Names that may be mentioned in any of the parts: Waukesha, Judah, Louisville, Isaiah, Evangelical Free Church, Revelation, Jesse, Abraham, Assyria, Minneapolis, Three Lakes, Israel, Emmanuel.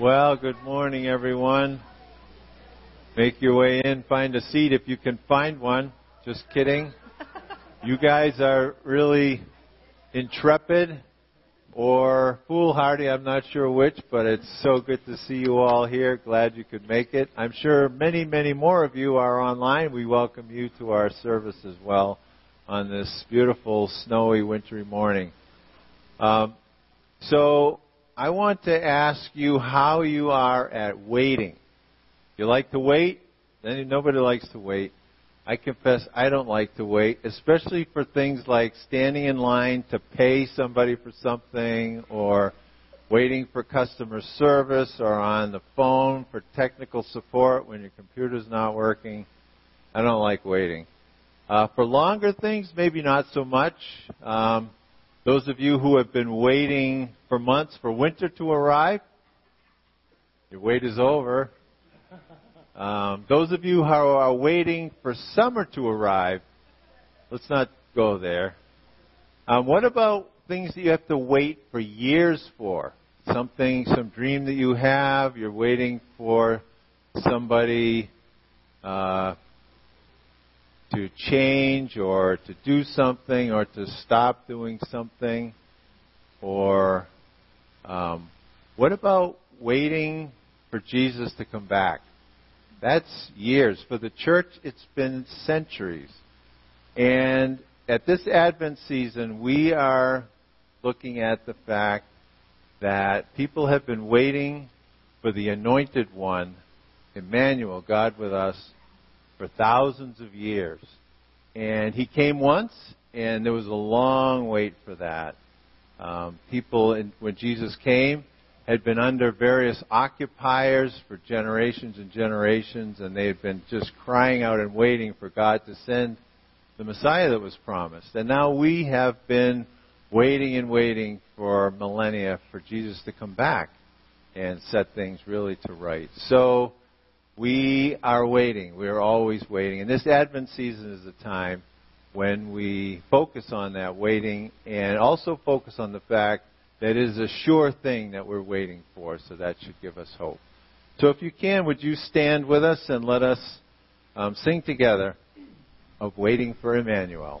Well, good morning, everyone. Make your way in. Find a seat if you can find one. Just kidding. You guys are really intrepid or foolhardy. I'm not sure which, but it's so good to see you all here. Glad you could make it. I'm sure many, many more of you are online. We welcome you to our service as well on this beautiful, snowy, wintry morning. So I want to ask you how you are at waiting. You like to wait? Nobody likes to wait. I confess I don't like to wait, especially for things like standing in line to pay somebody for something or waiting for customer service or on the phone for technical support when your computer's not working. I don't like waiting. For longer things, maybe not so much. Those of you who have been waiting for months for winter to arrive, your wait is over. Those of you who are waiting for summer to arrive, let's not go there. What about things that you have to wait for years for? Some dream that you have, you're waiting for somebody to change or to do something or to stop doing something? Or what about waiting for Jesus to come back? That's years. For the church, it's been centuries. And at this Advent season, we are looking at the fact that people have been waiting for the Anointed One, Emmanuel, God with us, for thousands of years. And he came once, and there was a long wait for that. When Jesus came, had been under various occupiers for generations and generations, and they had been just crying out and waiting for God to send the Messiah that was promised. And now we have been waiting and waiting for millennia for Jesus to come back and set things really to right. So we are waiting. We are always waiting. And this Advent season is a time when we focus on that waiting and also focus on the fact that it is a sure thing that we're waiting for, so that should give us hope. So if you can, would you stand with us and let us sing together of Waiting for Emmanuel.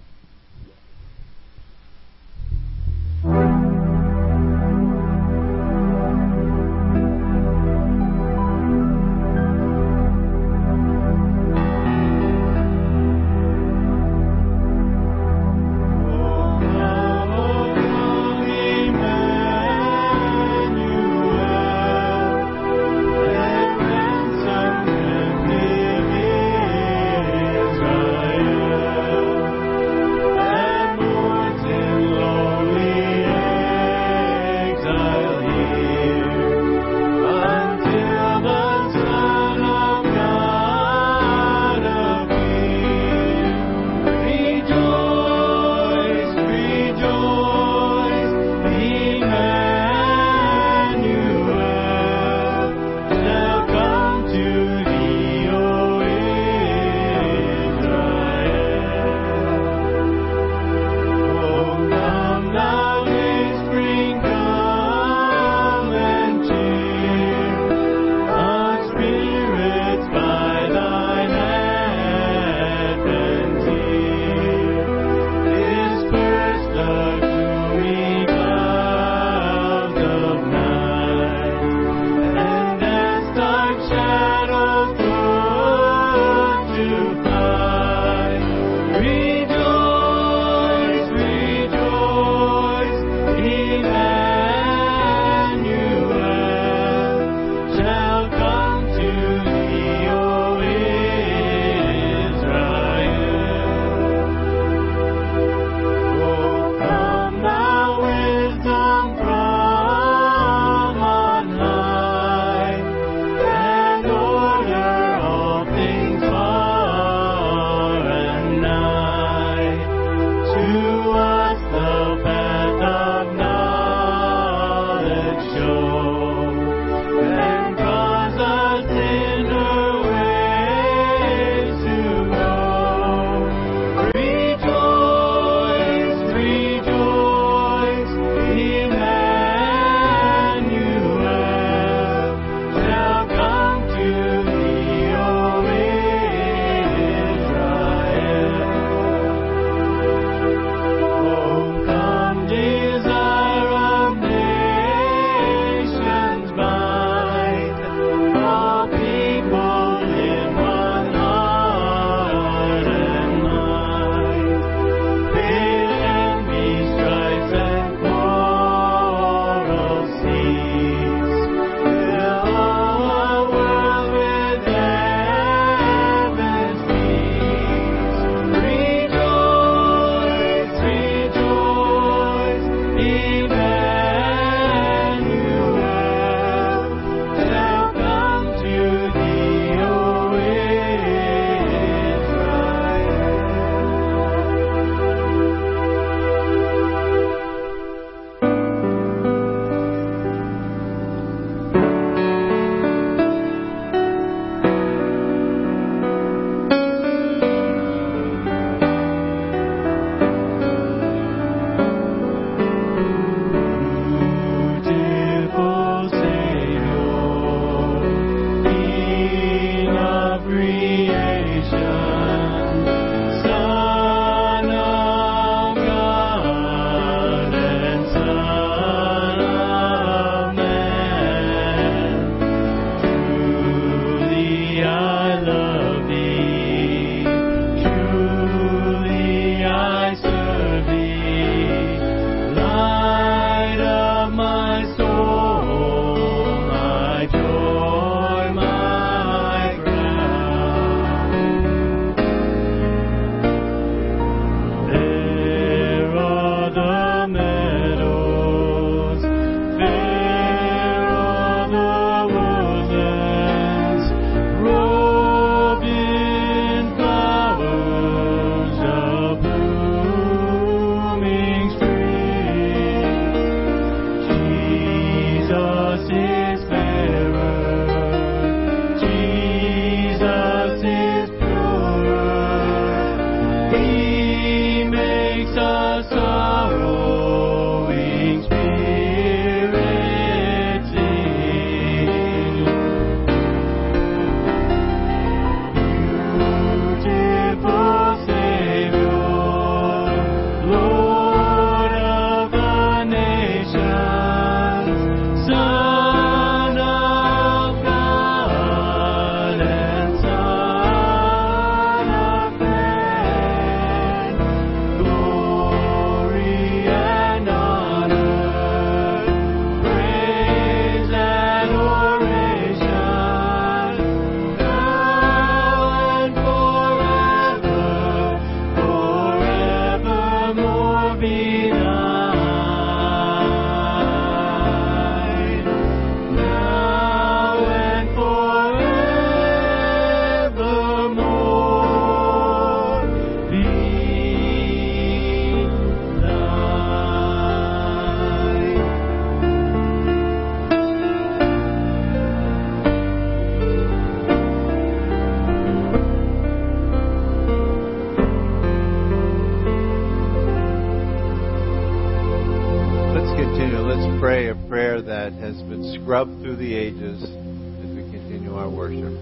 Scrubbed through the ages as we continue our worship.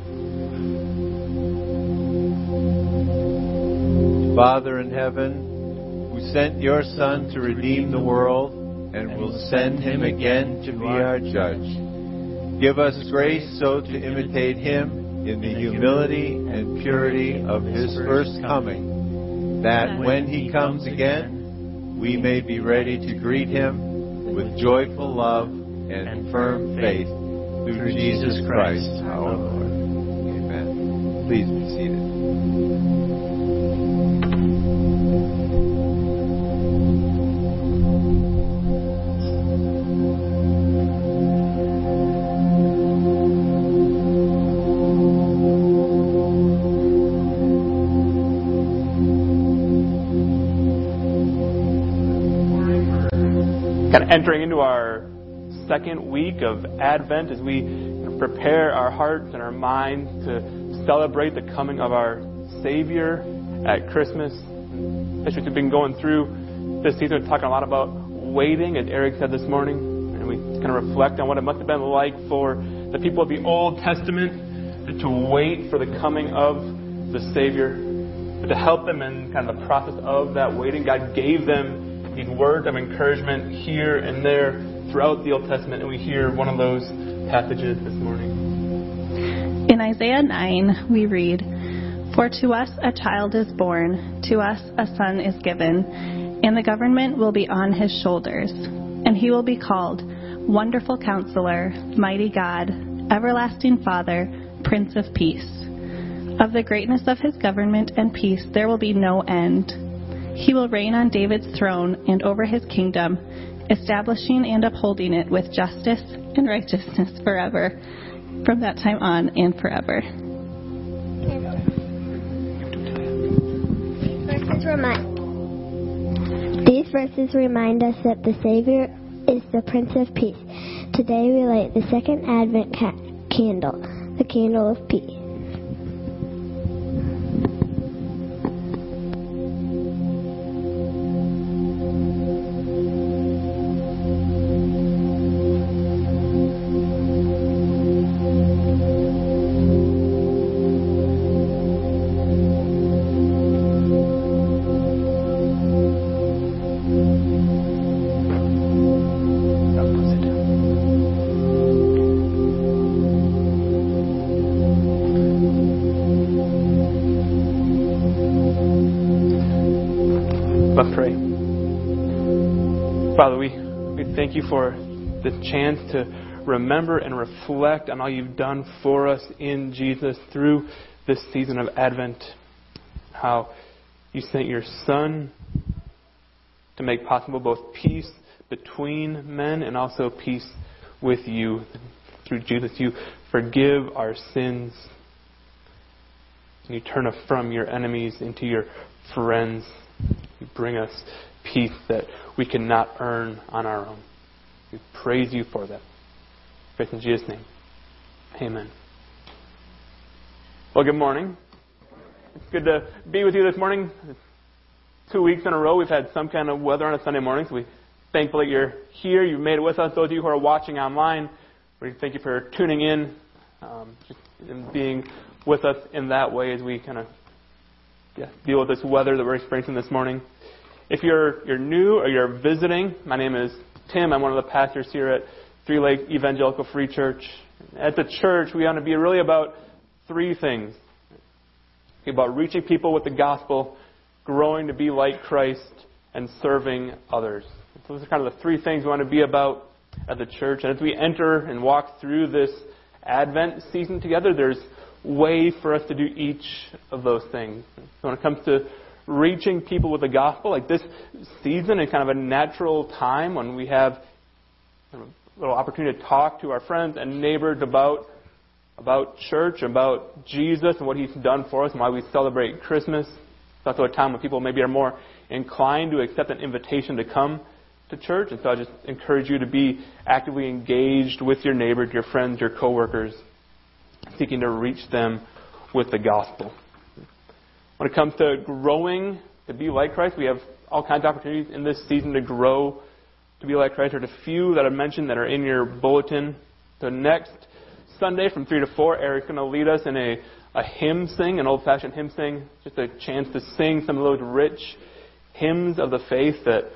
Father in heaven, who sent your Son to redeem the world and will send him again to be our judge, give us grace so to imitate him in the humility and purity of his first coming, that when he comes again, we may be ready to greet him with joyful love and firm faith through Jesus Christ, our Lord. Amen. Please be seated. Kind of entering into our second week of Advent, as we prepare our hearts and our minds to celebrate the coming of our Savior at Christmas. As we've been going through this season, we're talking a lot about waiting, as Eric said this morning, and we kind of reflect on what it must have been like for the people of the Old Testament to wait for the coming of the Savior, but to help them in kind of the process of that waiting. God gave them these words of encouragement here and there throughout the Old Testament, and we hear one of those passages this morning. In Isaiah 9, we read, "For to us a child is born, to us a son is given, and the government will be on his shoulders, and he will be called Wonderful Counselor, Mighty God, Everlasting Father, Prince of Peace. Of the greatness of his government and peace there will be no end. He will reign on David's throne and over his kingdom, establishing and upholding it with justice and righteousness forever, from that time on and forever." These verses remind us that the Savior is the Prince of Peace. Today we light the second Advent candle. The candle of peace. Father, we thank you for the chance to remember and reflect on all you've done for us in Jesus through this season of Advent. How you sent your Son to make possible both peace between men and also peace with you. Through Jesus, you forgive our sins. And you turn us from your enemies into your friends. You bring us peace that we cannot earn on our own. We praise you for that. Praise in Jesus' name. Amen. Well, good morning. It's good to be with you this morning. 2 weeks in a row we've had some kind of weather on a Sunday morning, so we're thankful that you're here. You've made it with us. Those of you who are watching online, we thank you for tuning in and being with us in that way as we kind of deal with this weather that we're experiencing this morning. If you're new or you're visiting, my name is Tim. I'm one of the pastors here at Three Lakes Evangelical Free Church. At the church, we want to be really about three things. About reaching people with the gospel, growing to be like Christ, and serving others. So those are kind of the three things we want to be about at the church. And as we enter and walk through this Advent season together, there's way for us to do each of those things. So when it comes to reaching people with the gospel, like this season is kind of a natural time when we have a little opportunity to talk to our friends and neighbors about church, about Jesus and what he's done for us and why we celebrate Christmas. It's also a time when people maybe are more inclined to accept an invitation to come to church. And so I just encourage you to be actively engaged with your neighbors, your friends, your coworkers, seeking to reach them with the gospel. When it comes to growing to be like Christ, we have all kinds of opportunities in this season to grow to be like Christ. There's a few that I mentioned that are in your bulletin. So next Sunday from 3 to 4, Eric's going to lead us in a hymn sing, an old-fashioned hymn sing. Just a chance to sing some of those rich hymns of the faith that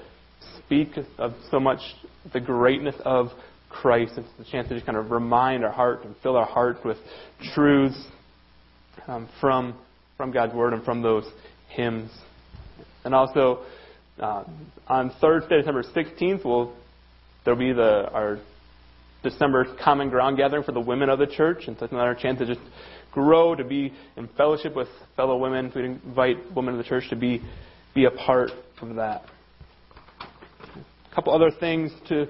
speak of so much the greatness of Christ. It's the chance to just kind of remind our heart and fill our hearts with truths from God's Word and from those hymns. And also, on Thursday, December 16th, there'll be our December Common Ground Gathering for the women of the church. And so it's another chance to just grow, to be in fellowship with fellow women. We invite women of the church to be a part of that. A couple other things to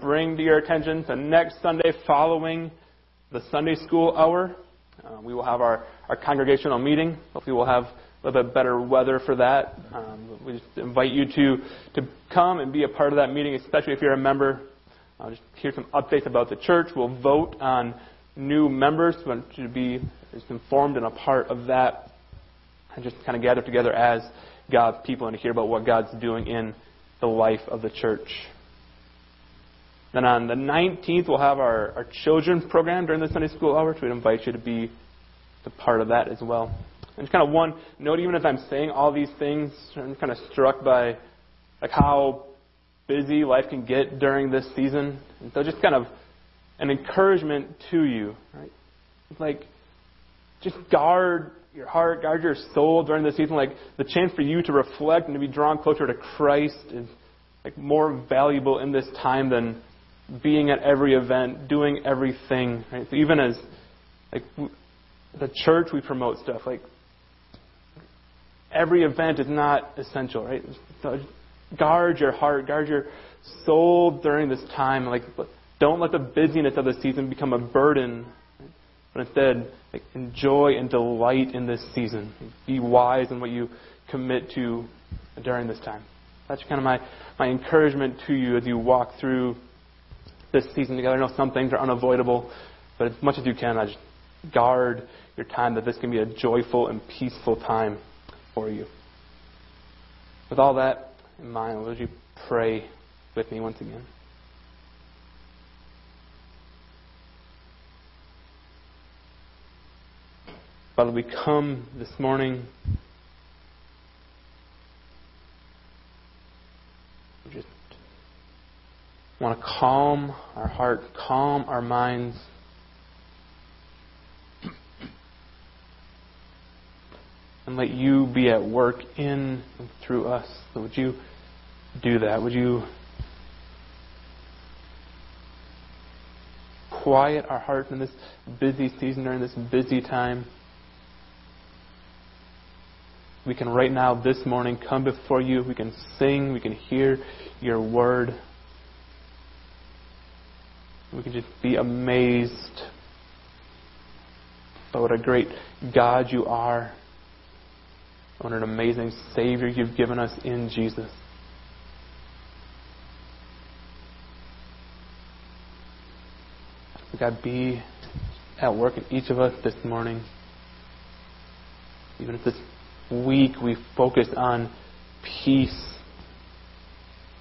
bring to your attention. So next Sunday following the Sunday school hour, we will have our congregational meeting. Hopefully we'll have a little bit better weather for that. We just invite you to come and be a part of that meeting, especially if you're a member. I'll just hear some updates about the church. We'll vote on new members to be just informed and a part of that, and just kind of gather together as God's people and to hear about what God's doing in the life of the church. Then on the 19th, we'll have our children program during the Sunday school hour, so we'd invite you to be a part of that as well. And just kind of one note, even as I'm saying all these things, I'm kind of struck by like how busy life can get during this season. And so just kind of an encouragement to you, right? It's like, just guard your heart, guard your soul during this season. Like, the chance for you to reflect and to be drawn closer to Christ is like more valuable in this time than being at every event, doing everything, right? So even as like the church, we promote stuff. Like, every event is not essential, right? So guard your heart, guard your soul during this time. Like, don't let the busyness of the season become a burden, right? But instead, like, enjoy and delight in this season. Be wise in what you commit to during this time. That's kind of my encouragement to you as you walk through this season together. I know some things are unavoidable, but as much as you can, I just guard your time, that this can be a joyful and peaceful time for you. With all that in mind, would you pray with me once again? Father, we come this morning we just want to calm our heart, calm our minds, and let you be at work in and through us. So would you do that? Would you quiet our hearts in this busy season, during this busy time? We can right now, this morning, come before you. We can sing. We can hear your word. We can just be amazed by what a great God you are. What an amazing Savior you've given us in Jesus. God, be at work in each of us this morning. Even if this week we focus on peace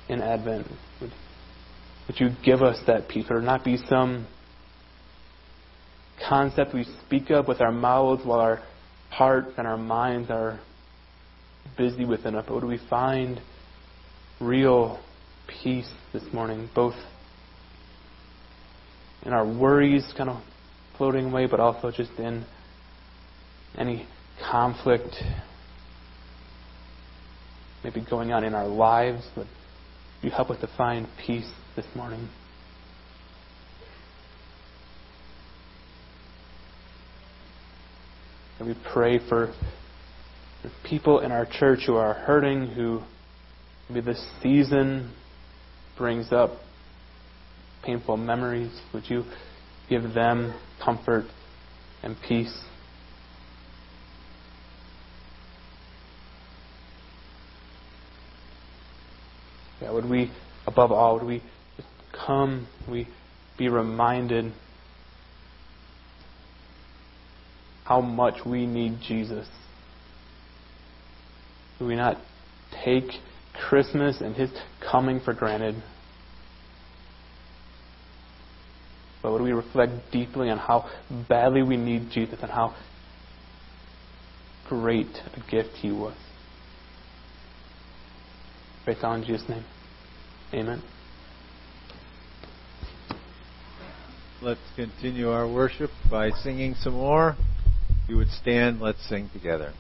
in Advent, would you give us that peace? Would it not be some concept we speak of with our mouths while our hearts and our minds are busy within us, but would we find real peace this morning, both in our worries kind of floating away, but also just in any conflict maybe going on in our lives. But you help us to find peace this morning. And we pray for people in our church who are hurting, who maybe this season brings up painful memories. Would you give them comfort and peace? Yeah, would we, above all, would we just come, we be reminded how much we need Jesus. Do we not take Christmas and His coming for granted? But would we reflect deeply on how badly we need Jesus and how great a gift He was? Praise God in Jesus' name. Amen. Let's continue our worship by singing some more. If you would stand, let's sing together.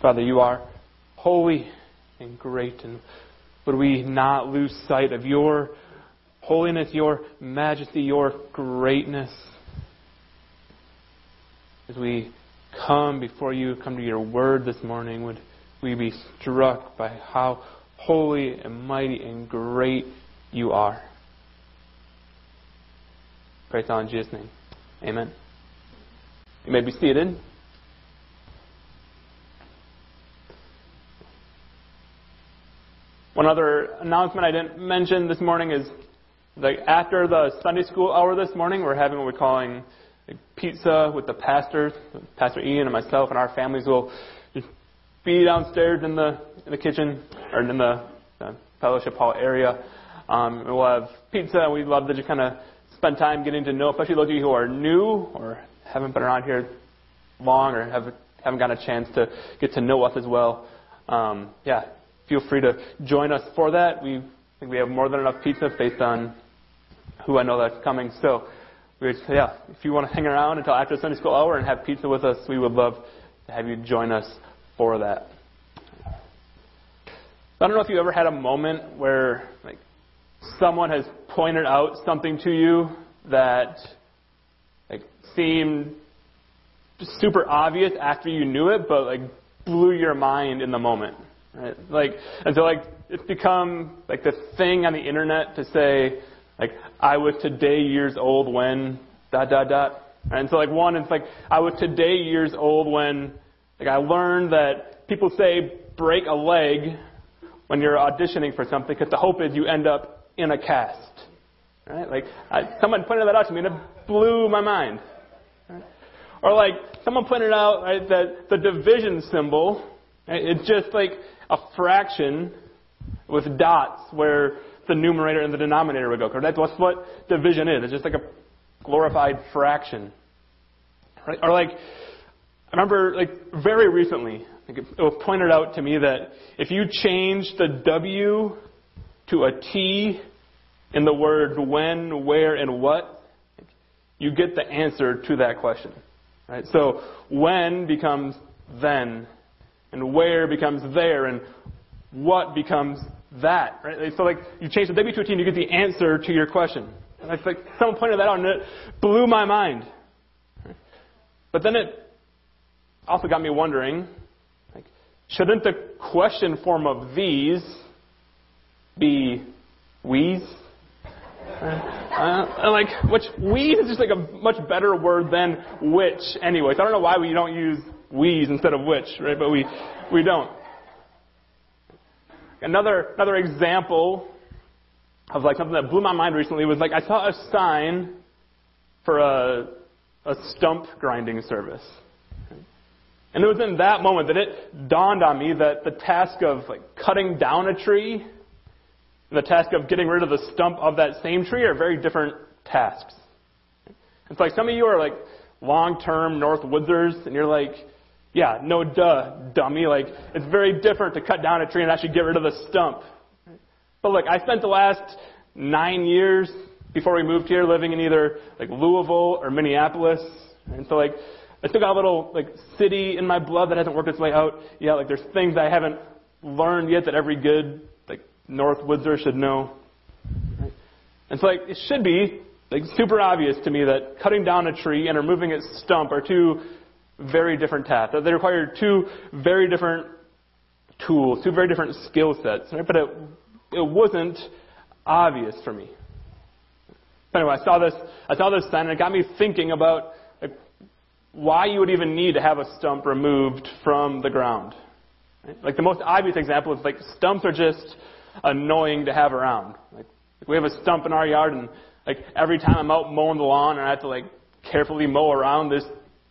Father, you are holy and great, and would we not lose sight of your holiness, your majesty, your greatness as we come before you, come to your word this morning. Would we be struck by how holy and mighty and great you are? Praise God in Jesus' name. Amen. You may be seated. One other announcement I didn't mention this morning is that after the Sunday school hour this morning, we're having what we're calling pizza with the pastors. Pastor Ian and myself and our families will just be downstairs in the kitchen or in the fellowship hall area. We'll have pizza. We'd love to just kind of spend time getting to know, especially those of you who are new or haven't been around here long or have haven't gotten a chance to get to know us as well, feel free to join us for that. We think we have more than enough pizza based on who I know that's coming. So, if you want to hang around until after Sunday school hour and have pizza with us, we would love to have you join us for that. I don't know if you ever had a moment where someone has pointed out something to you that seemed super obvious after you knew it, but blew your mind in the moment. Right? And so it's become the thing on the internet to say, I was today years old when ... And so one, it's I was today years old when I learned that people say break a leg when you're auditioning for something because the hope is you end up in a cast. Right? Someone pointed that out to me and it blew my mind. Right? Or someone pointed out that the division symbol, it's just a fraction with dots where the numerator and the denominator would go. That's what division is. It's just a glorified fraction. Right? Or I remember very recently, it was pointed out to me that if you change the W to a T in the word when, where, and what, you get the answer to that question. Right? So when becomes then, and where becomes there, and what becomes that, right? So you change the W to a T and you get the answer to your question. And it's someone pointed that out and it blew my mind. But then it also got me wondering, shouldn't the question form of these be we's? Which we's is just a much better word than which anyway. So I don't know why we don't use we's instead of which, right? But we don't. Another example of something that blew my mind recently was I saw a sign for a stump grinding service. And it was in that moment that it dawned on me that the task of cutting down a tree and the task of getting rid of the stump of that same tree are very different tasks. It's some of you are long-term North Woodsers and you're yeah, no duh, dummy. It's very different to cut down a tree and actually get rid of the stump. But I spent the last 9 years before we moved here living in either Louisville or Minneapolis. And so I still got a little city in my blood that hasn't worked its way out. Yeah, there's things I haven't learned yet that every good North Woodser should know. Right? And so it should be super obvious to me that cutting down a tree and removing its stump are two very different tasks. They require two very different tools, two very different skill sets. Right? But it wasn't obvious for me. But anyway, I saw this sign and it got me thinking about why you would even need to have a stump removed from the ground. Right? The most obvious example is stumps are just annoying to have around. We have a stump in our yard and every time I'm out mowing the lawn and I have to carefully mow around this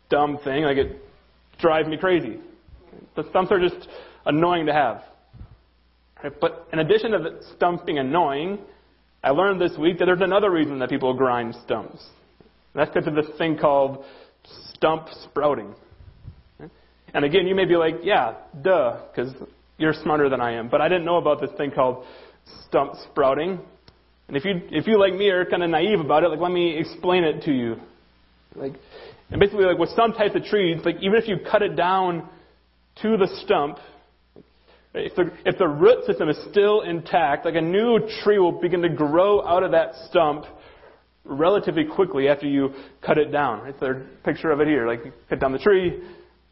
dumb thing, it drives me crazy. The stumps are just annoying to have. But in addition to the stumps being annoying, I learned this week that there's another reason that people grind stumps. And that's because of this thing called stump sprouting. And again, you may be yeah, duh, because you're smarter than I am. But I didn't know about this thing called stump sprouting. And if you like me are kind of naive about it, let me explain it to you. And basically, with some types of trees, even if you cut it down to the stump, if the root system is still intact, a new tree will begin to grow out of that stump relatively quickly after you cut it down. Right? There's a picture of it here. You cut down the tree,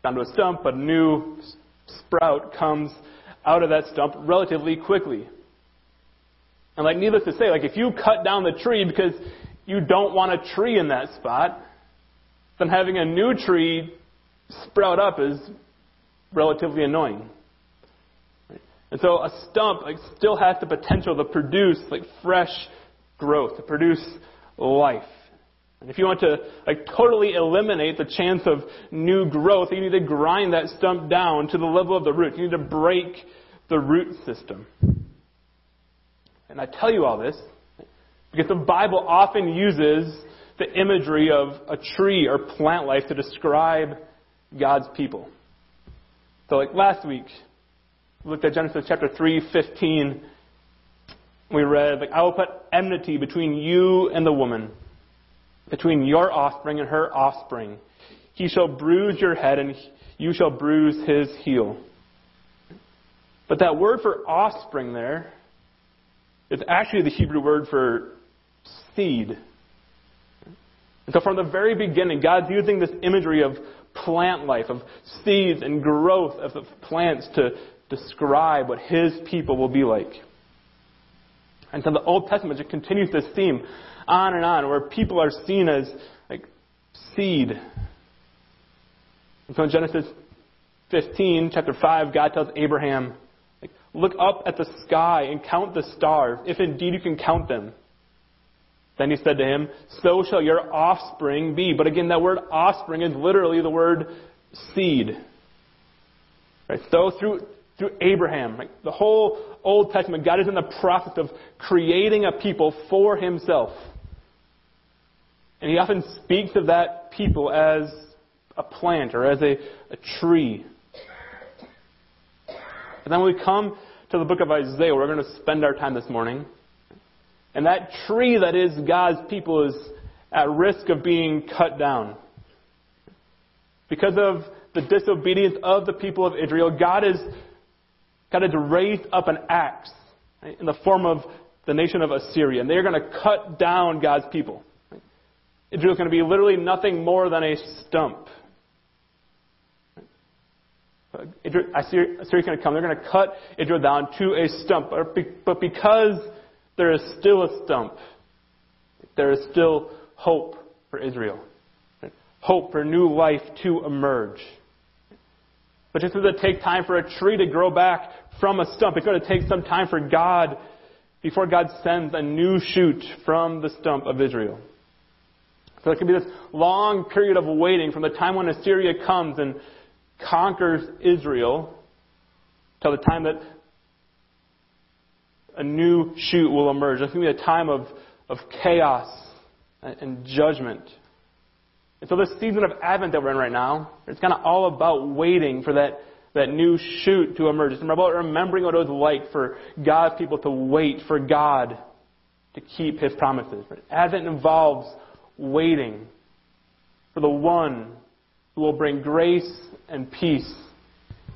down to a stump, a new sprout comes out of that stump relatively quickly. And needless to say, if you cut down the tree because you don't want a tree in that spot, then having a new tree sprout up is relatively annoying. Right? And so a stump still has the potential to produce fresh growth, to produce life. And if you want to totally eliminate the chance of new growth, you need to grind that stump down to the level of the root. You need to break the root system. And I tell you all this because the Bible often uses the imagery of a tree or plant life to describe God's people. So like last week, we looked at Genesis chapter 3:15. We read, like, I will put enmity between you and the woman, between your offspring and her offspring. He shall bruise your head and you shall bruise his heel. But that word for offspring there is actually the Hebrew word for seed. And so from the very beginning, God's using this imagery of plant life, of seeds and growth of the plants to describe what his people will be like. And so the Old Testament just continues this theme on and on, where people are seen as like seed. And so in Genesis 15, chapter 5, God tells Abraham, like, look up at the sky and count the stars, if indeed you can count them. Then he said to him, so shall your offspring be. But again, that word offspring is literally the word seed. Right? So through Abraham, right, the whole Old Testament, God is in the process of creating a people for himself. And he often speaks of that people as a plant or as a tree. And then when we come to the book of Isaiah, we're going to spend our time this morning. And that tree that is God's people is at risk of being cut down. Because of the disobedience of the people of Israel, God has raised up an axe in the form of the nation of Assyria. And they're going to cut down God's people. Israel is going to be literally nothing more than a stump. Assyria is going to come. They're going to cut Israel down to a stump. But because there is still a stump, there is still hope for Israel. Hope for new life to emerge. But just as it takes time for a tree to grow back from a stump, it's going to take some time for God, before God sends a new shoot from the stump of Israel. So it can be this long period of waiting from the time when Assyria comes and conquers Israel till the time that a new shoot will emerge. It's going to be a time of chaos and judgment. And so this season of Advent that we're in right now, it's kind of all about waiting for that new shoot to emerge. It's about remembering what it was like for God's people to wait for God to keep his promises. Advent involves waiting for the one who will bring grace and peace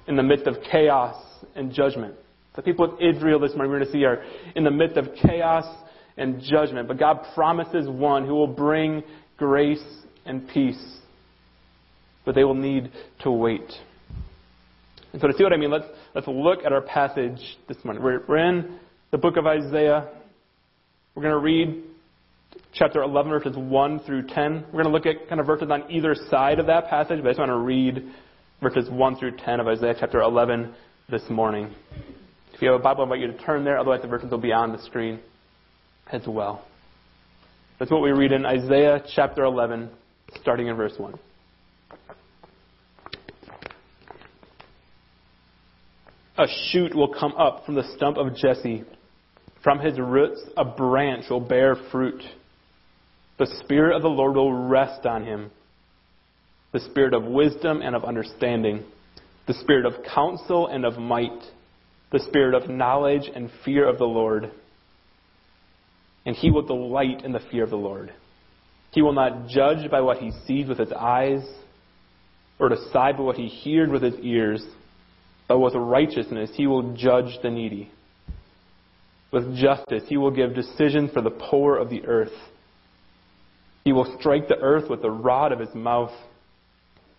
in the midst of chaos and judgment. The people of Israel this morning, we're going to see, are in the midst of chaos and judgment. But God promises one who will bring grace and peace. But they will need to wait. And so to see what I mean, let's look at our passage this morning. We're in the book of Isaiah. We're going to read chapter 11, verses 1 through 10. We're going to look at kind of verses on either side of that passage. But I just want to read verses 1 through 10 of Isaiah chapter 11 this morning. If you have a Bible, I invite you to turn there. Otherwise, the verses will be on the screen as well. That's what we read in Isaiah chapter 11, starting in verse 1. A shoot will come up from the stump of Jesse. From his roots, a branch will bear fruit. The Spirit of the Lord will rest on him. The Spirit of wisdom and of understanding. The Spirit of counsel and of might. The Spirit of knowledge and fear of the Lord. And he will delight in the fear of the Lord. He will not judge by what he sees with his eyes, or decide by what he heard with his ears, but with righteousness he will judge the needy. With justice he will give decisions for the poor of the earth. He will strike the earth with the rod of his mouth.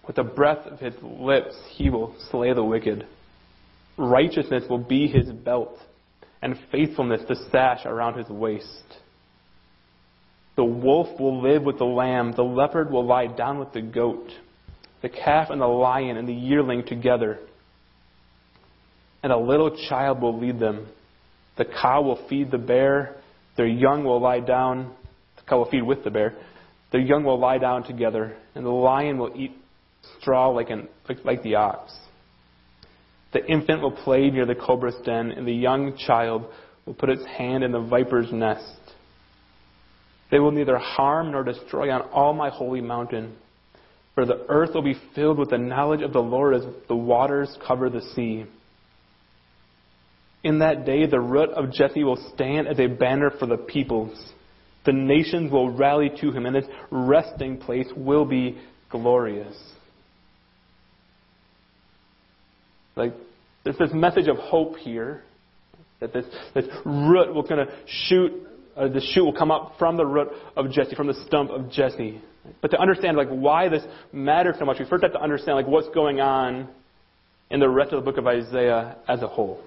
With the breath of his lips he will slay the wicked. Righteousness will be his belt, and faithfulness the sash around his waist. The wolf will live with the lamb, the leopard will lie down with the goat, the calf and the lion and the yearling together. And a little child will lead them. The cow will feed the bear, their young will lie down. The cow will feed with the bear, their young will lie down together, and the lion will eat straw like the ox. The infant will play near the cobra's den, and the young child will put its hand in the viper's nest. They will neither harm nor destroy on all my holy mountain, For the earth will be filled with the knowledge of the Lord as the waters cover the sea. In that day, the root of Jesse will stand as a banner for the peoples. The nations will rally to him, and its resting place will be glorious. Like, there's this message of hope here, that this root will kind of the shoot will come up from the root of Jesse, from the stump of Jesse. But to understand like why this matters so much, we first have to understand like what's going on in the rest of the book of Isaiah as a whole.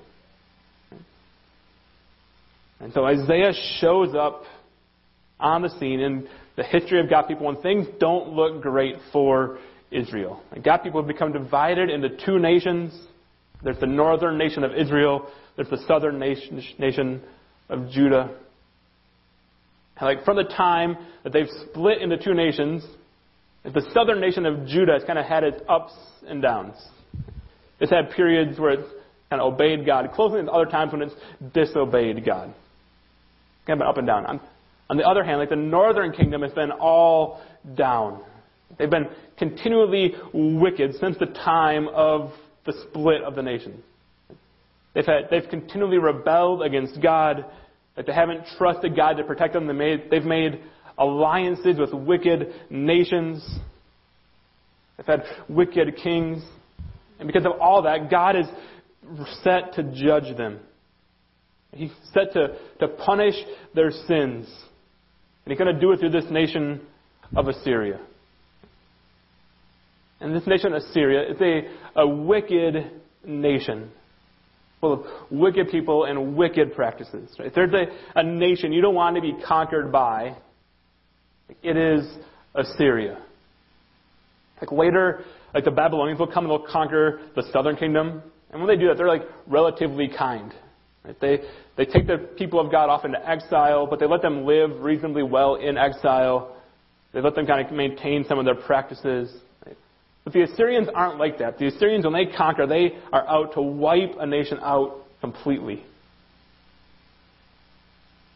And so Isaiah shows up on the scene in the history of God's people when things don't look great for Israel. And God's people have become divided into two nations. There's the northern nation of Israel. There's the southern nation of Judah. And like from the time that they've split into two nations, the southern nation of Judah has kind of had its ups and downs. It's had periods where it's kind of obeyed God closely, and other times when it's disobeyed God. It's kind of been up and down. On the other hand, like the northern kingdom has been all down. They've been continually wicked since the time of the split of the nation. They've continually rebelled against God. That they haven't trusted God to protect them. They've made alliances with wicked nations. They've had wicked kings. And because of all that, God is set to judge them. He's set to punish their sins. And He's going to do it through this nation of Assyria. And this nation, Assyria, is a wicked nation. Full of wicked people and wicked practices. Right? If there's a nation you don't want to be conquered by, it is Assyria. Like later, like the Babylonians will come and they'll conquer the southern kingdom. And when they do that, they're like relatively kind. Right? They take the people of God off into exile, but they let them live reasonably well in exile. They let them kind of maintain some of their practices. But the Assyrians aren't like that. The Assyrians, when they conquer, they are out to wipe a nation out completely.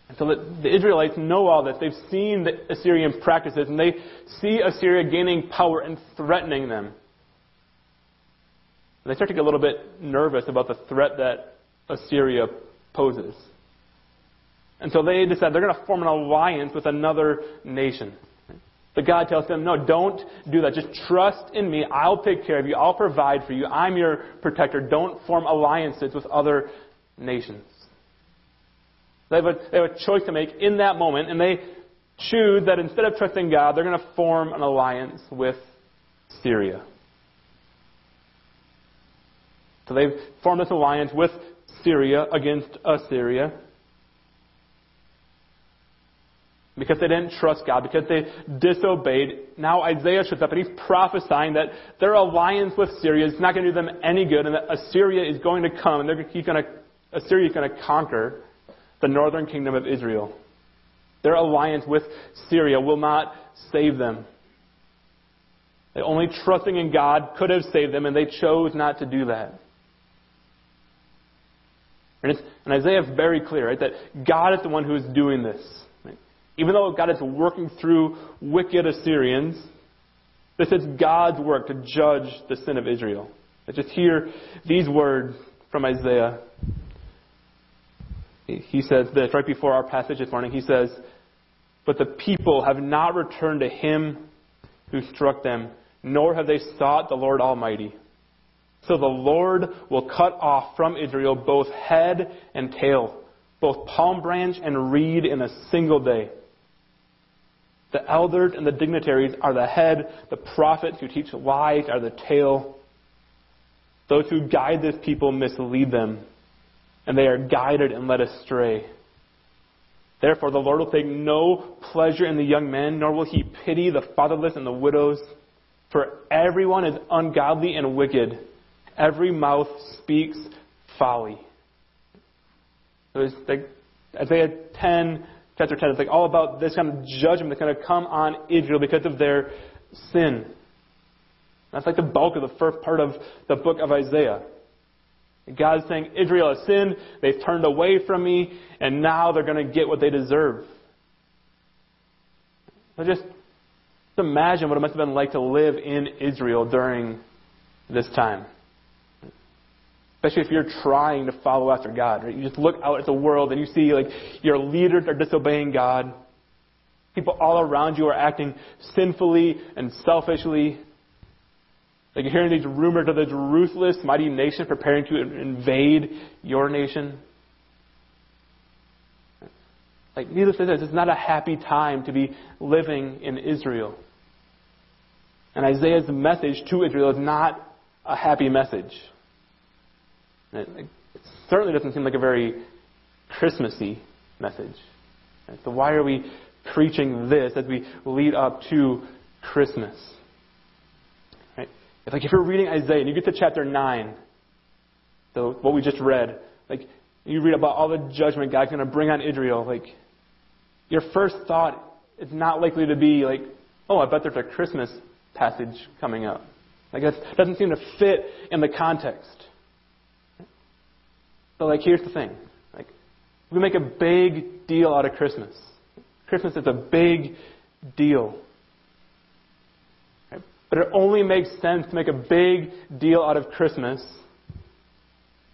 And so the Israelites know all this. They've seen the Assyrian practices, and they see Assyria gaining power and threatening them. And they start to get a little bit nervous about the threat that Assyria poses. And so they decide they're going to form an alliance with another nation. But God tells them, no, don't do that. Just trust in me. I'll take care of you. I'll provide for you. I'm your protector. Don't form alliances with other nations. They have a choice to make in that moment, and they choose that instead of trusting God, they're going to form an alliance with Syria. So they've formed this alliance with Syria against Assyria. Because they didn't trust God, because they disobeyed, now Isaiah shows up and he's prophesying that their alliance with Syria is not going to do them any good, and that Assyria is going to come and Assyria is going to conquer the northern kingdom of Israel. Their alliance with Syria will not save them. They only trusting in God could have saved them, and they chose not to do that. And Isaiah is very clear, right, that God is the one who is doing this. Even though God is working through wicked Assyrians, this is God's work to judge the sin of Israel. I just hear these words from Isaiah. He says this right before our passage this morning. He says, "But the people have not returned to him who struck them, nor have they sought the Lord Almighty. So the Lord will cut off from Israel both head and tail, both palm branch and reed in a single day. The elders and the dignitaries are the head. The prophets who teach lies are the tail. Those who guide this people mislead them, and they are guided and led astray. Therefore, the Lord will take no pleasure in the young men, nor will he pity the fatherless and the widows. For everyone is ungodly and wicked. Every mouth speaks folly." So it's like Isaiah 10, chapter 10, it's like all about this kind of judgment that's going to come on Israel because of their sin. That's like the bulk of the first part of the book of Isaiah. God is saying, Israel has sinned, they've turned away from me, and now they're going to get what they deserve. So just Just imagine what it must have been like to live in Israel during this time. Especially if you're trying to follow after God. Right? You just look out at the world and you see like your leaders are disobeying God. People all around you are acting sinfully and selfishly. Like you're hearing these rumors of this ruthless, mighty nation preparing to invade your nation. Like, needless to say, it's not a happy time to be living in Israel. And Isaiah's message to Israel is not a happy message. It certainly doesn't seem like a very Christmassy message. So why are we preaching this as we lead up to Christmas? Right? It's like if you're reading Isaiah and you get to chapter 9, so what we just read, like you read about all the judgment God's going to bring on Israel, like your first thought is not likely to be like, oh, I bet there's a Christmas passage coming up. Like that doesn't seem to fit in the context. But like, here's the thing. Like, we make a big deal out of Christmas. Christmas is a big deal. Right? But it only makes sense to make a big deal out of Christmas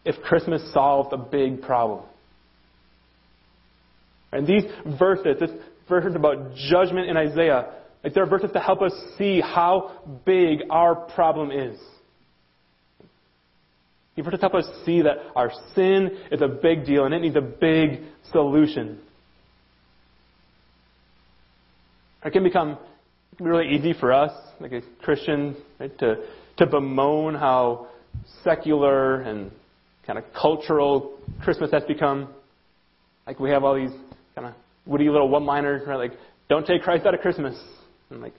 if Christmas solved a big problem. And these verses, this verses about judgment in Isaiah, like they're verses to help us see how big our problem is. These verses help us see that our sin is a big deal and it needs a big solution. It can be really easy for us, like a Christian, right, to bemoan how secular and kind of cultural Christmas has become. Like we have all these kind of witty little one-liners, right? Like, don't take Christ out of Christmas. And like,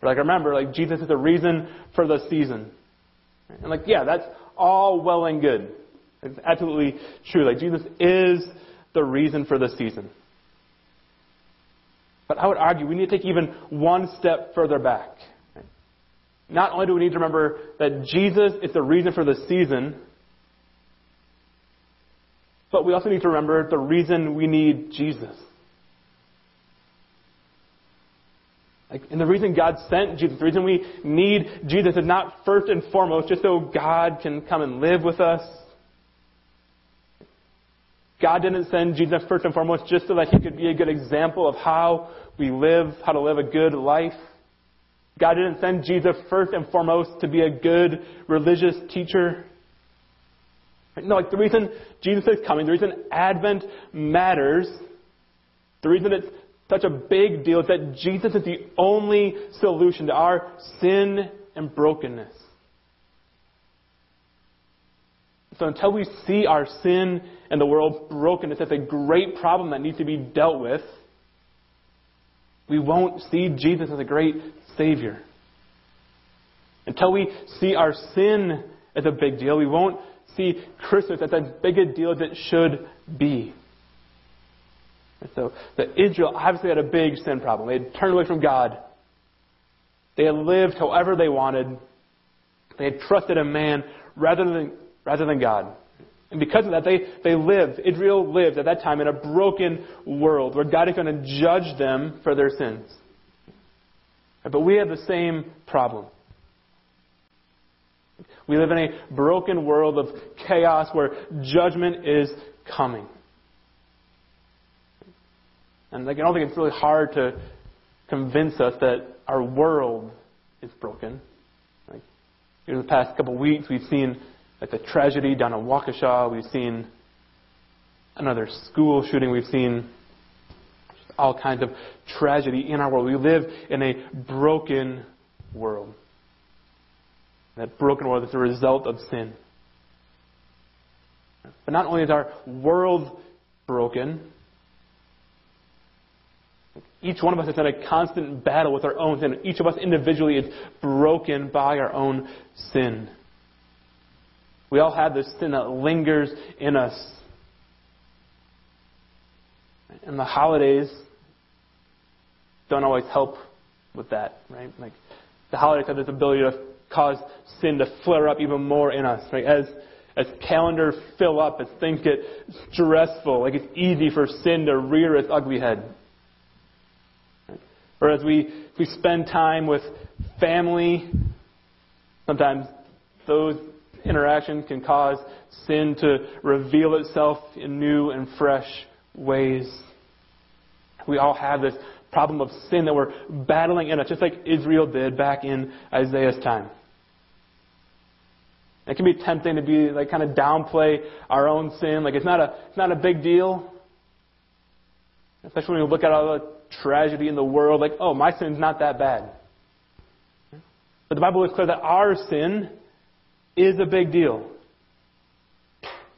we're like, remember, like Jesus is the reason for the season. And like, yeah, that's all well and good. It's absolutely true. Like Jesus is the reason for the season. But I would argue we need to take even one step further back. Not only do we need to remember that Jesus is the reason for the season, but we also need to remember the reason we need Jesus. And the reason God sent Jesus, the reason we need Jesus is not first and foremost just so God can come and live with us. God didn't send Jesus first and foremost just so that he could be a good example of how we live, how to live a good life. God didn't send Jesus first and foremost to be a good religious teacher. No, like the reason Jesus is coming, the reason Advent matters, the reason it's such a big deal is that Jesus is the only solution to our sin and brokenness. So until we see our sin and the world's brokenness as a great problem that needs to be dealt with, we won't see Jesus as a great Savior. Until we see our sin as a big deal, we won't see Christmas as as big a deal as it should be. And so Israel obviously had a big sin problem. They had turned away from God. They had lived however they wanted. They had trusted a man rather than God. And because of that, they lived. Israel lived at that time in a broken world where God is going to judge them for their sins. But we have the same problem. We live in a broken world of chaos where judgment is coming. And I don't think it's really hard to convince us that our world is broken. Like, in the past couple of weeks, we've seen like the tragedy down in Waukesha. We've seen another school shooting. We've seen all kinds of tragedy in our world. We live in a broken world. That broken world is the result of sin. But not only is our world broken, each one of us is in a constant battle with our own sin. Each of us individually is broken by our own sin. We all have this sin that lingers in us. And the holidays don't always help with that, right? Like the holidays have this ability to cause sin to flare up even more in us, right? As calendars fill up, as things get stressful, like it's easy for sin to rear its ugly head. Or as we spend time with family, sometimes those interactions can cause sin to reveal itself in new and fresh ways. We all have this problem of sin that we're battling in us, just like Israel did back in Isaiah's time. It can be tempting to be like kind of downplay our own sin, like it's not a big deal. Especially when we look at all the tragedy in the world, like, oh, my sin's not that bad. But the Bible is clear that our sin is a big deal.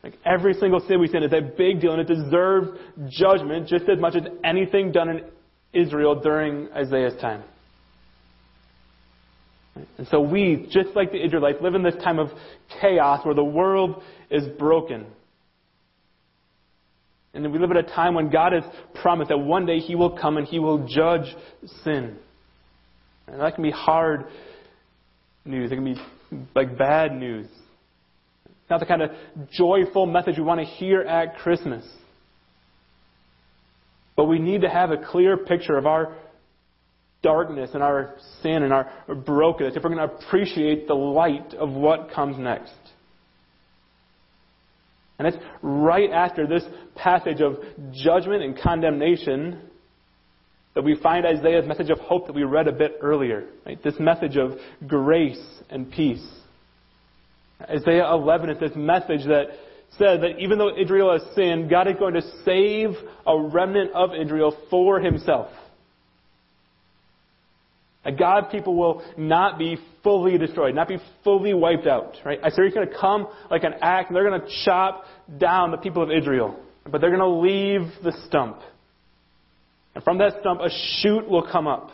Like every single sin we sin is a big deal, and it deserves judgment just as much as anything done in Israel during Isaiah's time. And so we, just like the Israelites, live in this time of chaos where the world is broken. And we live at a time when God has promised that one day He will come and He will judge sin. And that can be hard news. It can be like bad news. It's not the kind of joyful message we want to hear at Christmas. But we need to have a clear picture of our darkness and our sin and our brokenness if we're going to appreciate the light of what comes next. And it's right after this passage of judgment and condemnation that we find Isaiah's message of hope that we read a bit earlier. Right? This message of grace and peace. Isaiah 11 is this message that says that even though Israel has sinned, God is going to save a remnant of Israel for Himself. God's people will not be fully destroyed, not be fully wiped out. Right? Assyria is going to come like an axe, and they're going to chop down the people of Israel. But they're going to leave the stump. And from that stump, a shoot will come up.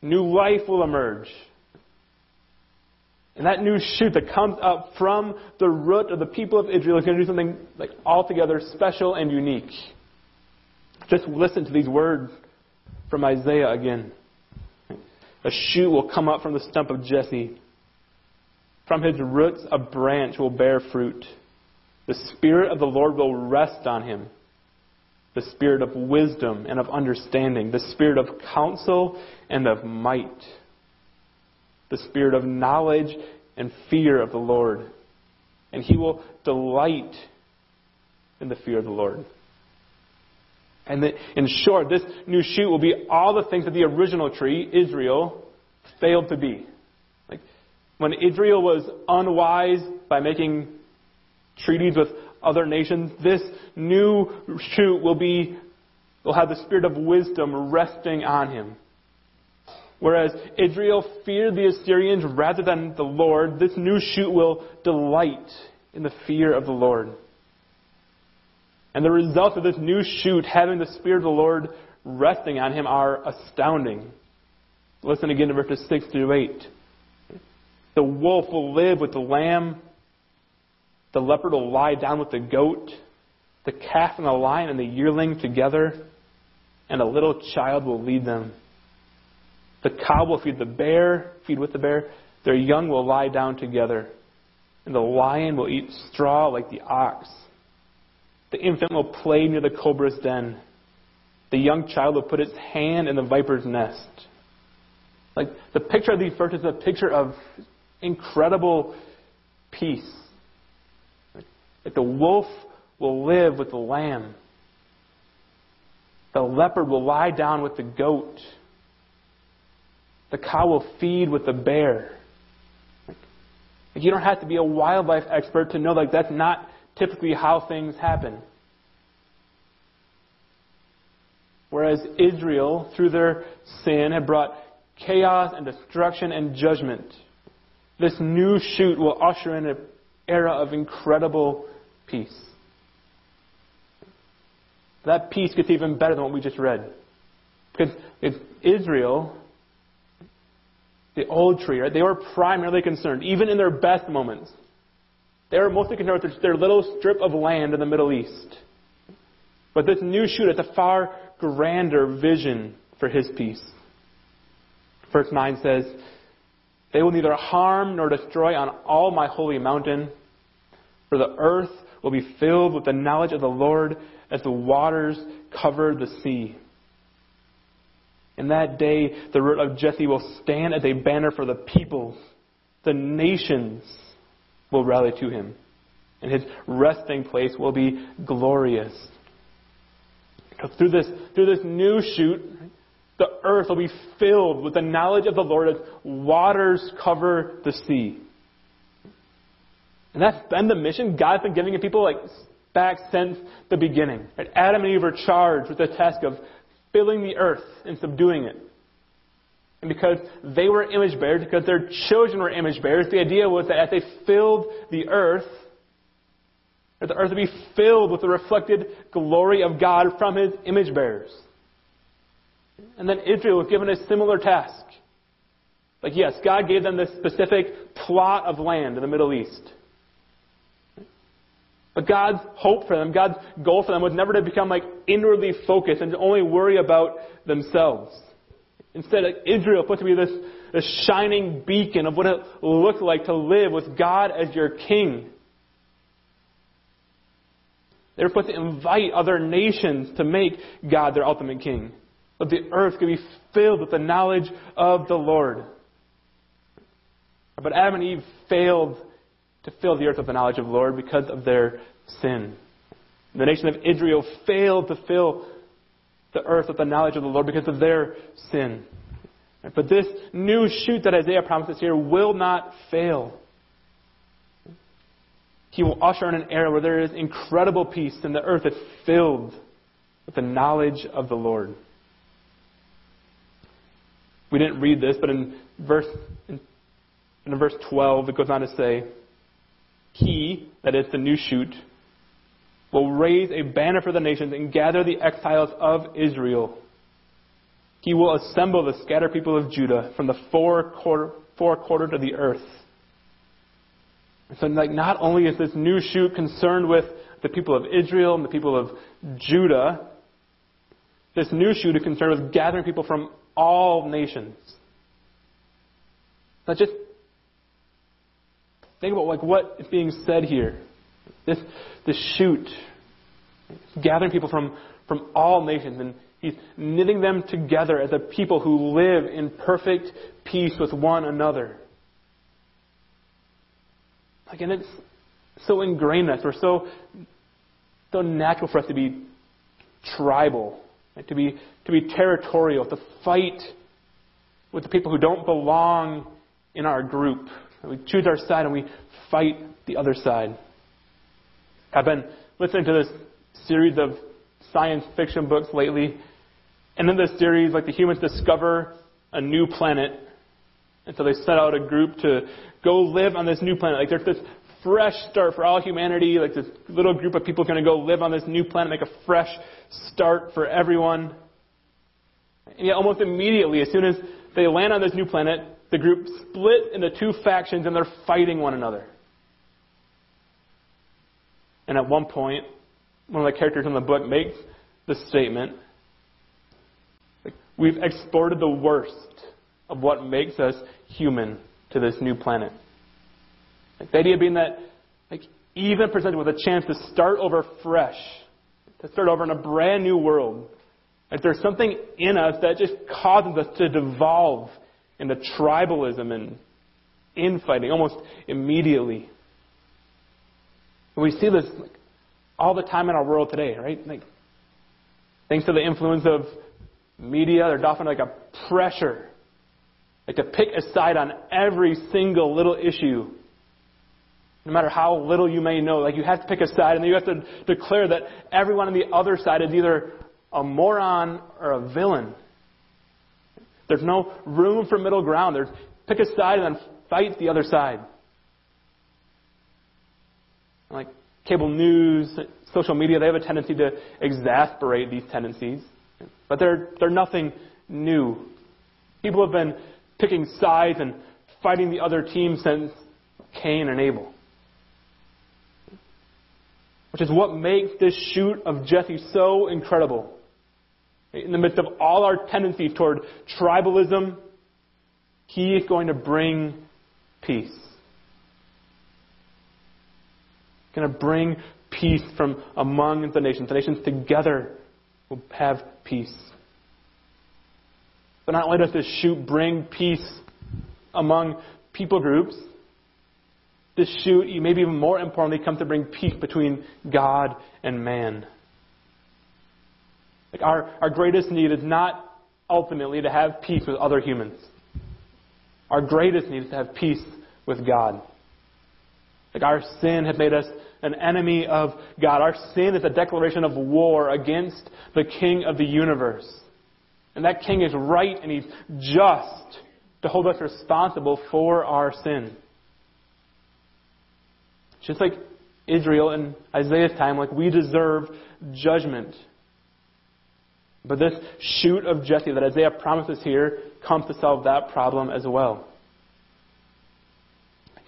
New life will emerge. And that new shoot that comes up from the root of the people of Israel is going to do something like altogether special and unique. Just listen to these words from Isaiah again. A shoot will come up from the stump of Jesse. From his roots, a branch will bear fruit. The Spirit of the Lord will rest on him. The Spirit of wisdom and of understanding. The Spirit of counsel and of might. The Spirit of knowledge and fear of the Lord. And he will delight in the fear of the Lord. And in short, this new shoot will be all the things that the original tree, Israel, failed to be. Like when Israel was unwise by making treaties with other nations, this new shoot will have the spirit of wisdom resting on him. Whereas Israel feared the Assyrians rather than the Lord, this new shoot will delight in the fear of the Lord. And the results of this new shoot having the Spirit of the Lord resting on him are astounding. Listen again to verses 6 through 8. The wolf will live with the lamb. The leopard will lie down with the goat. The calf and the lion and the yearling together. And a little child will lead them. The cow will feed with the bear. Their young will lie down together. And the lion will eat straw like the ox. The infant will play near the cobra's den. The young child will put its hand in the viper's nest. Like the picture of these verses is a picture of incredible peace. Like the wolf will live with the lamb. The leopard will lie down with the goat. The cow will feed with the bear. Like you don't have to be a wildlife expert to know like that's not typically how things happen. Whereas Israel, through their sin, had brought chaos and destruction and judgment, this new shoot will usher in an era of incredible peace. That peace gets even better than what we just read. Because in Israel, the old tree, right, they were primarily concerned, even in their best moments, they were mostly concerned with their little strip of land in the Middle East. But this new shoot has a far grander vision for his peace. Verse 9 says, they will neither harm nor destroy on all my holy mountain, for the earth will be filled with the knowledge of the Lord as the waters cover the sea. In that day, the root of Jesse will stand as a banner for the peoples. The nations will rally to him, and his resting place will be glorious. Through this new shoot, the earth will be filled with the knowledge of the Lord as waters cover the sea. And that's been the mission God's been giving to people back since the beginning. Adam and Eve were charged with the task of filling the earth and subduing it. And because they were image bearers, because their children were image bearers, the idea was that as they filled the earth, that the earth would be filled with the reflected glory of God from His image bearers. And then Israel was given a similar task. Yes, God gave them this specific plot of land in the Middle East. But God's hope for them, God's goal for them was never to become inwardly focused and to only worry about themselves. Instead, Israel was supposed to be this shining beacon of what it looked like to live with God as your king. They were supposed to invite other nations to make God their ultimate king, that the earth could be filled with the knowledge of the Lord. But Adam and Eve failed to fill the earth with the knowledge of the Lord because of their sin. The nation of Israel failed to fill the earth with the knowledge of the Lord because of their sin. But this new shoot that Isaiah promises here will not fail. He will usher in an era where there is incredible peace and the earth is filled with the knowledge of the Lord. We didn't read this, but in verse 12, it goes on to say, He, that is the new shoot, will raise a banner for the nations and gather the exiles of Israel. He will assemble the scattered people of Judah from the four quarters of the earth. So not only is this new shoot concerned with the people of Israel and the people of Judah, this new shoot is concerned with gathering people from all nations. Now just think about what is being said here. This shoot, gathering people from all nations, and he's knitting them together as a people who live in perfect peace with one another. And it's so ingrained in us. We're so natural for us to be tribal, to be territorial, to fight with the people who don't belong in our group. We choose our side and we fight the other side. I've been listening to this series of science fiction books lately, and in this series, the humans discover a new planet, and so they set out a group to go live on this new planet. There's this fresh start for all humanity. This little group of people is going to go live on this new planet, make a fresh start for everyone. And yet, almost immediately, as soon as they land on this new planet, the group split into two factions and they're fighting one another. And at one point, one of the characters in the book makes the statement, we've exported the worst of what makes us human to this new planet. The idea being that even presented with a chance to start over fresh, to start over in a brand new world, there's something in us that just causes us to devolve into tribalism and infighting almost immediately. And we see this all the time in our world today, right? Thanks to the influence of media, there's often a pressure to pick a side on every single little issue. No matter how little you may know, you have to pick a side, and then you have to declare that everyone on the other side is either a moron or a villain. There's no room for middle ground. There's pick a side and then fight the other side. Cable news, social media, they have a tendency to exasperate these tendencies. But they're nothing new. People have been picking sides and fighting the other team since Cain and Abel, which is what makes this shoot of Jesse so incredible. In the midst of all our tendencies toward tribalism, he is going to bring peace. He's going to bring peace from among the nations. The nations together will have peace. But not let us shoot bring peace among people groups. This shoot, maybe even more importantly, comes to bring peace between God and man. Like our greatest need is not ultimately to have peace with other humans. Our greatest need is to have peace with God. Like our sin has made us an enemy of God. Our sin is a declaration of war against the King of the universe. And that King is right and He's just to hold us responsible for our sin. Just like Israel in Isaiah's time, like we deserve judgment. But this shoot of Jesse that Isaiah promises here comes to solve that problem as well.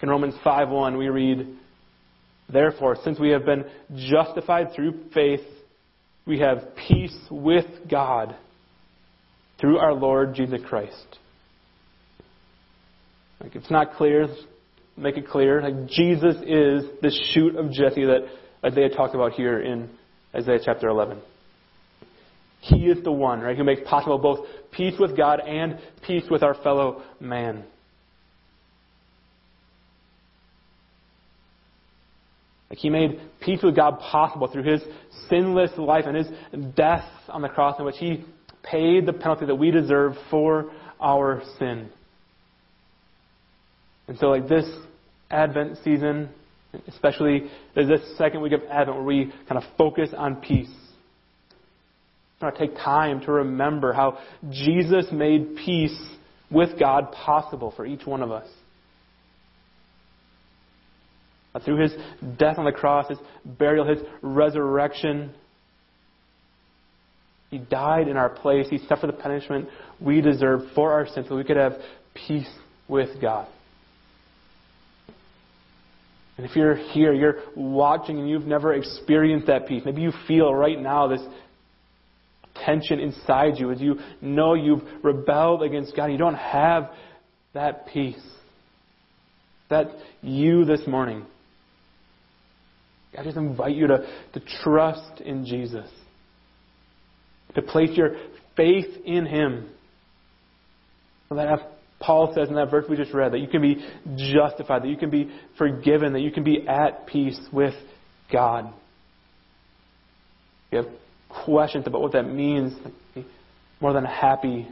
In Romans 5:1 we read, "Therefore, since we have been justified through faith, we have peace with God through our Lord Jesus Christ." Like if it's not clear, make it clear. Like Jesus is the shoot of Jesse that Isaiah talked about here in Isaiah chapter 11. He is the one, right, who makes possible both peace with God and peace with our fellow man. Like He made peace with God possible through His sinless life and His death on the cross, in which He paid the penalty that we deserve for our sin. And so like this Advent season, especially this second week of Advent where we kind of focus on peace, I want to take time to remember how Jesus made peace with God possible for each one of us. Through His death on the cross, His burial, His resurrection, He died in our place. He suffered the punishment we deserve for our sins so we could have peace with God. And if you're here, you're watching, and you've never experienced that peace, maybe you feel right now this tension inside you as you know you've rebelled against God. You don't have that peace. That's you this morning. I just invite you to trust in Jesus. To place your faith in Him. So that as Paul says in that verse we just read, that you can be justified, that you can be forgiven, that you can be at peace with God. You have questions about what that means, I'm more than happy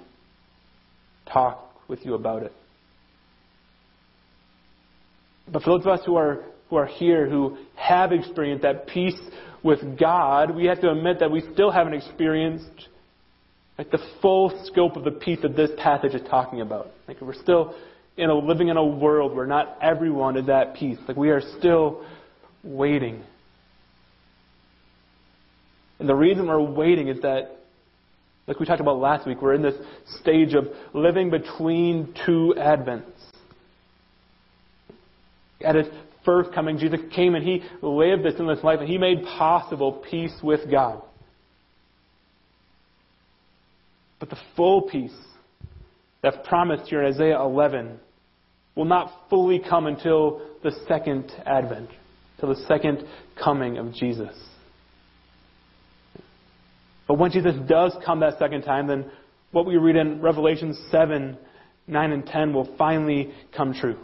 to talk with you about it. But for those of us who are here, who have experienced that peace with God, we have to admit that we still haven't experienced like the full scope of the peace that this passage is talking about. Like we're still living in a world where not everyone is at peace. Like we are still waiting. And the reason we're waiting is that, like we talked about last week, we're in this stage of living between two Advents. At His first coming, Jesus came and He lived this sinless life and He made possible peace with God. But the full peace that's promised here in Isaiah 11 will not fully come until the second Advent, until the second coming of Jesus. But when Jesus does come that second time, then what we read in Revelation 7, 9, and 10 will finally come true.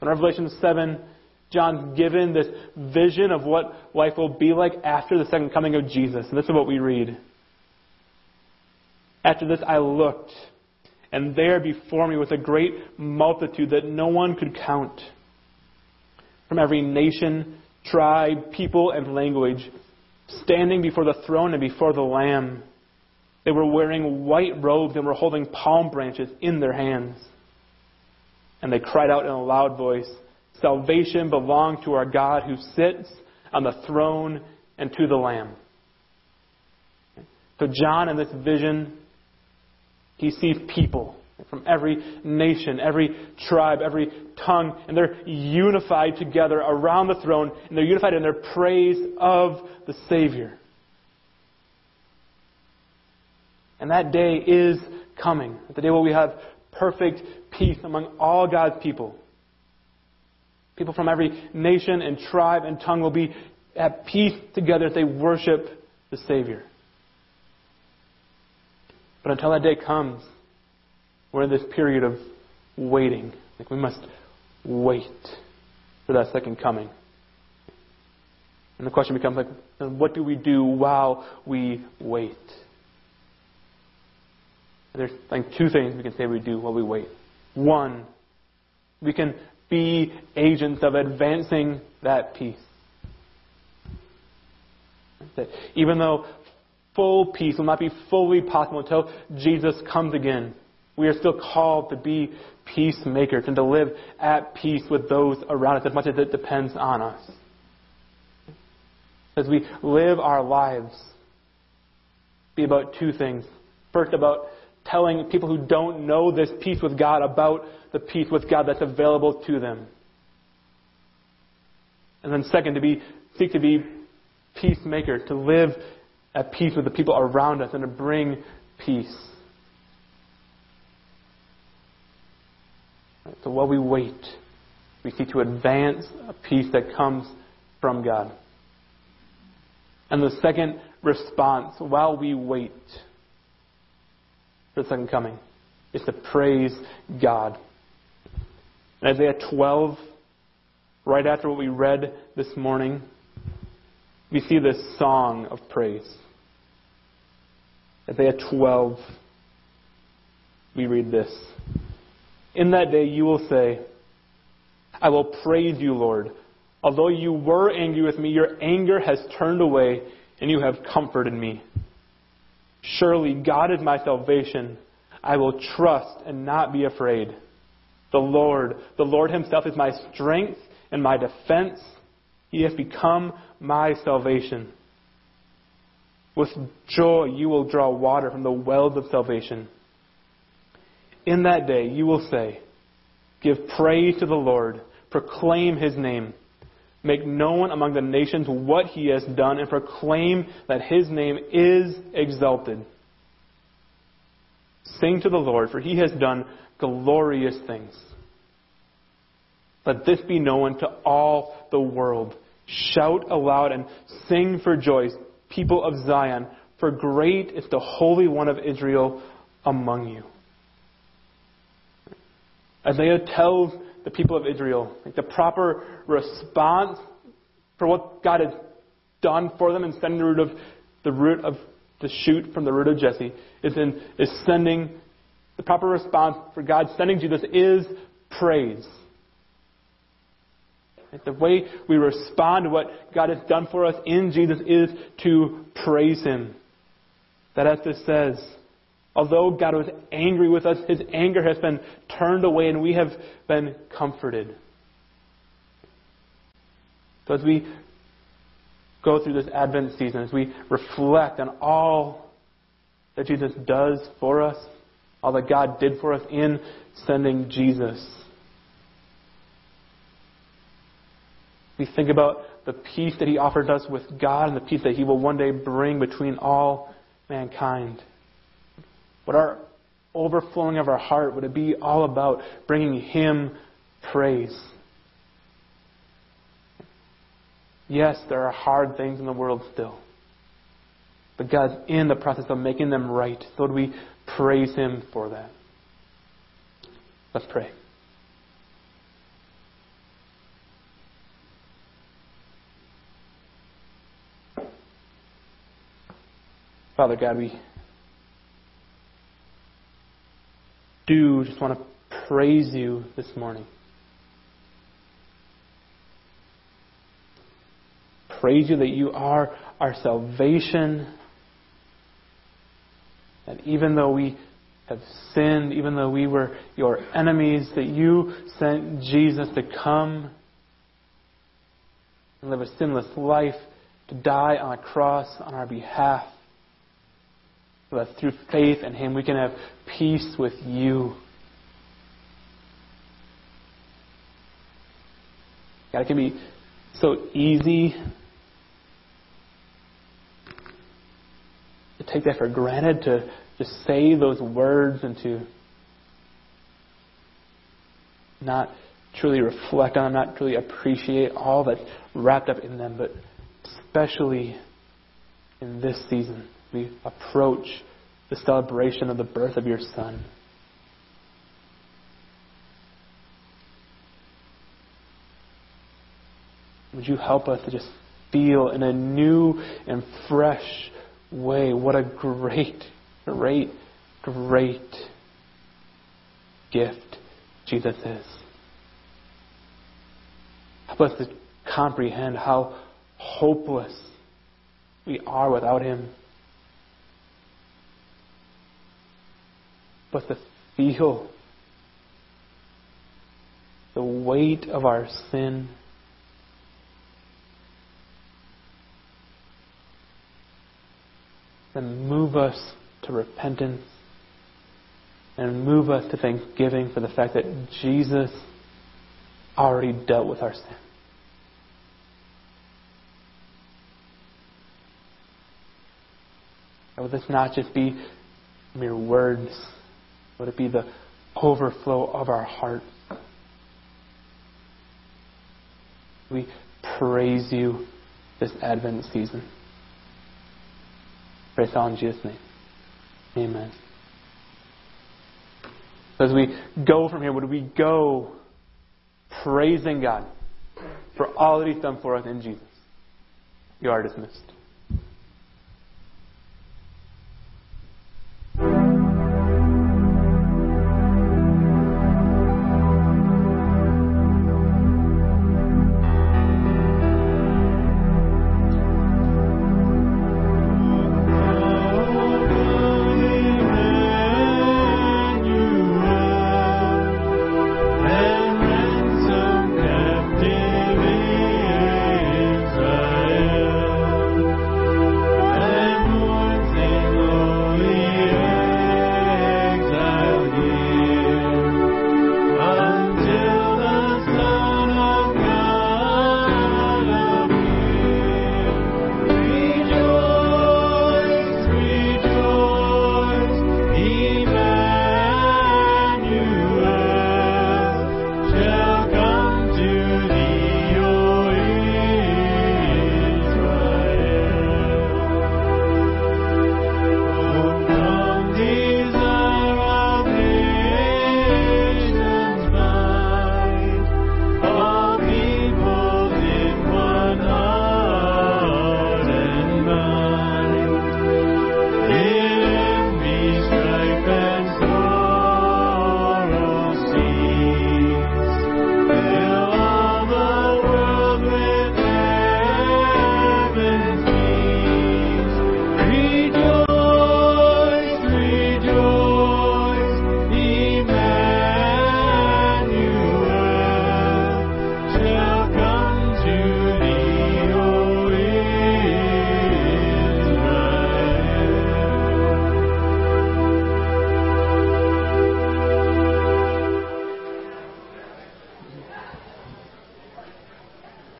In Revelation 7, John's given this vision of what life will be like after the second coming of Jesus. And this is what we read. "After this I looked, and there before me was a great multitude that no one could count, from every nation, tribe, people, and language, standing before the throne and before the Lamb. They were wearing white robes and were holding palm branches in their hands. And they cried out in a loud voice, 'Salvation belongs to our God who sits on the throne and to the Lamb.'" So John, in this vision, he sees people from every nation, every tribe, every tongue, and they're unified together around the throne, and they're unified in their praise of the Savior. And that day is coming, the day where we have perfect peace among all God's people. People from every nation and tribe and tongue will be at peace together as they worship the Savior. But until that day comes, We're in this period of waiting. Like we must wait for that second coming. And the question becomes, what do we do while we wait? There's two things we can say we do while we wait. One, we can be agents of advancing that peace. That even though full peace will not be fully possible until Jesus comes again, we are still called to be peacemakers and to live at peace with those around us as much as it depends on us. As we live our lives, be about two things. First, about telling people who don't know this peace with God about the peace with God that's available to them. And then second, to be peacemakers, to live at peace with the people around us and to bring peace. So while we wait, we seek to advance a peace that comes from God. And the second response, while we wait for the second coming, is to praise God. In Isaiah 12, right after what we read this morning, we see this song of praise. Isaiah 12, we read this. In that day you will say, I will praise you, Lord. Although you were angry with me, your anger has turned away, and you have comforted me. Surely God is my salvation. I will trust and not be afraid. The Lord himself is my strength and my defense. He has become my salvation. With joy you will draw water from the wells of salvation. In that day you will say, give praise to the Lord, proclaim his name. Make known among the nations what he has done and proclaim that his name is exalted. Sing to the Lord, for he has done glorious things. Let this be known to all the world. Shout aloud and sing for joy, people of Zion, for great is the Holy One of Israel among you. Isaiah tells the people of Israel the proper response for what God has done for them and sending the shoot from the root of Jesse the proper response for God sending Jesus is praise. The way we respond to what God has done for us in Jesus is to praise him. That as this says, although God was angry with us, his anger has been turned away and we have been comforted. So as we go through this Advent season, as we reflect on all that Jesus does for us, all that God did for us in sending Jesus, we think about the peace that he offered us with God and the peace that he will one day bring between all mankind. What our overflowing of our heart would it be all about? Bringing him praise. Yes, there are hard things in the world still. But God's in the process of making them right. So do we praise him for that. Let's pray. Father God, we do just want to praise you this morning. Praise you that you are our salvation. That even though we have sinned, even though we were your enemies, that you sent Jesus to come and live a sinless life, to die on a cross on our behalf. So that through faith in him we can have peace with you. God, it can be so easy to take that for granted, to just say those words and to not truly reflect on them, not truly appreciate all that's wrapped up in them, but especially in this season. We approach the celebration of the birth of your Son. Would you help us to just feel in a new and fresh way what a great, great, great gift Jesus is. Help us to comprehend how hopeless we are without Him. But to feel the weight of our sin, and move us to repentance, and move us to thanksgiving for the fact that Jesus already dealt with our sin. And would this not just be mere words? Would it be the overflow of our heart? We praise You this Advent season. Pray it all in Jesus' name. Amen. So as we go from here, would we go praising God for all that He's done for us in Jesus? You are dismissed.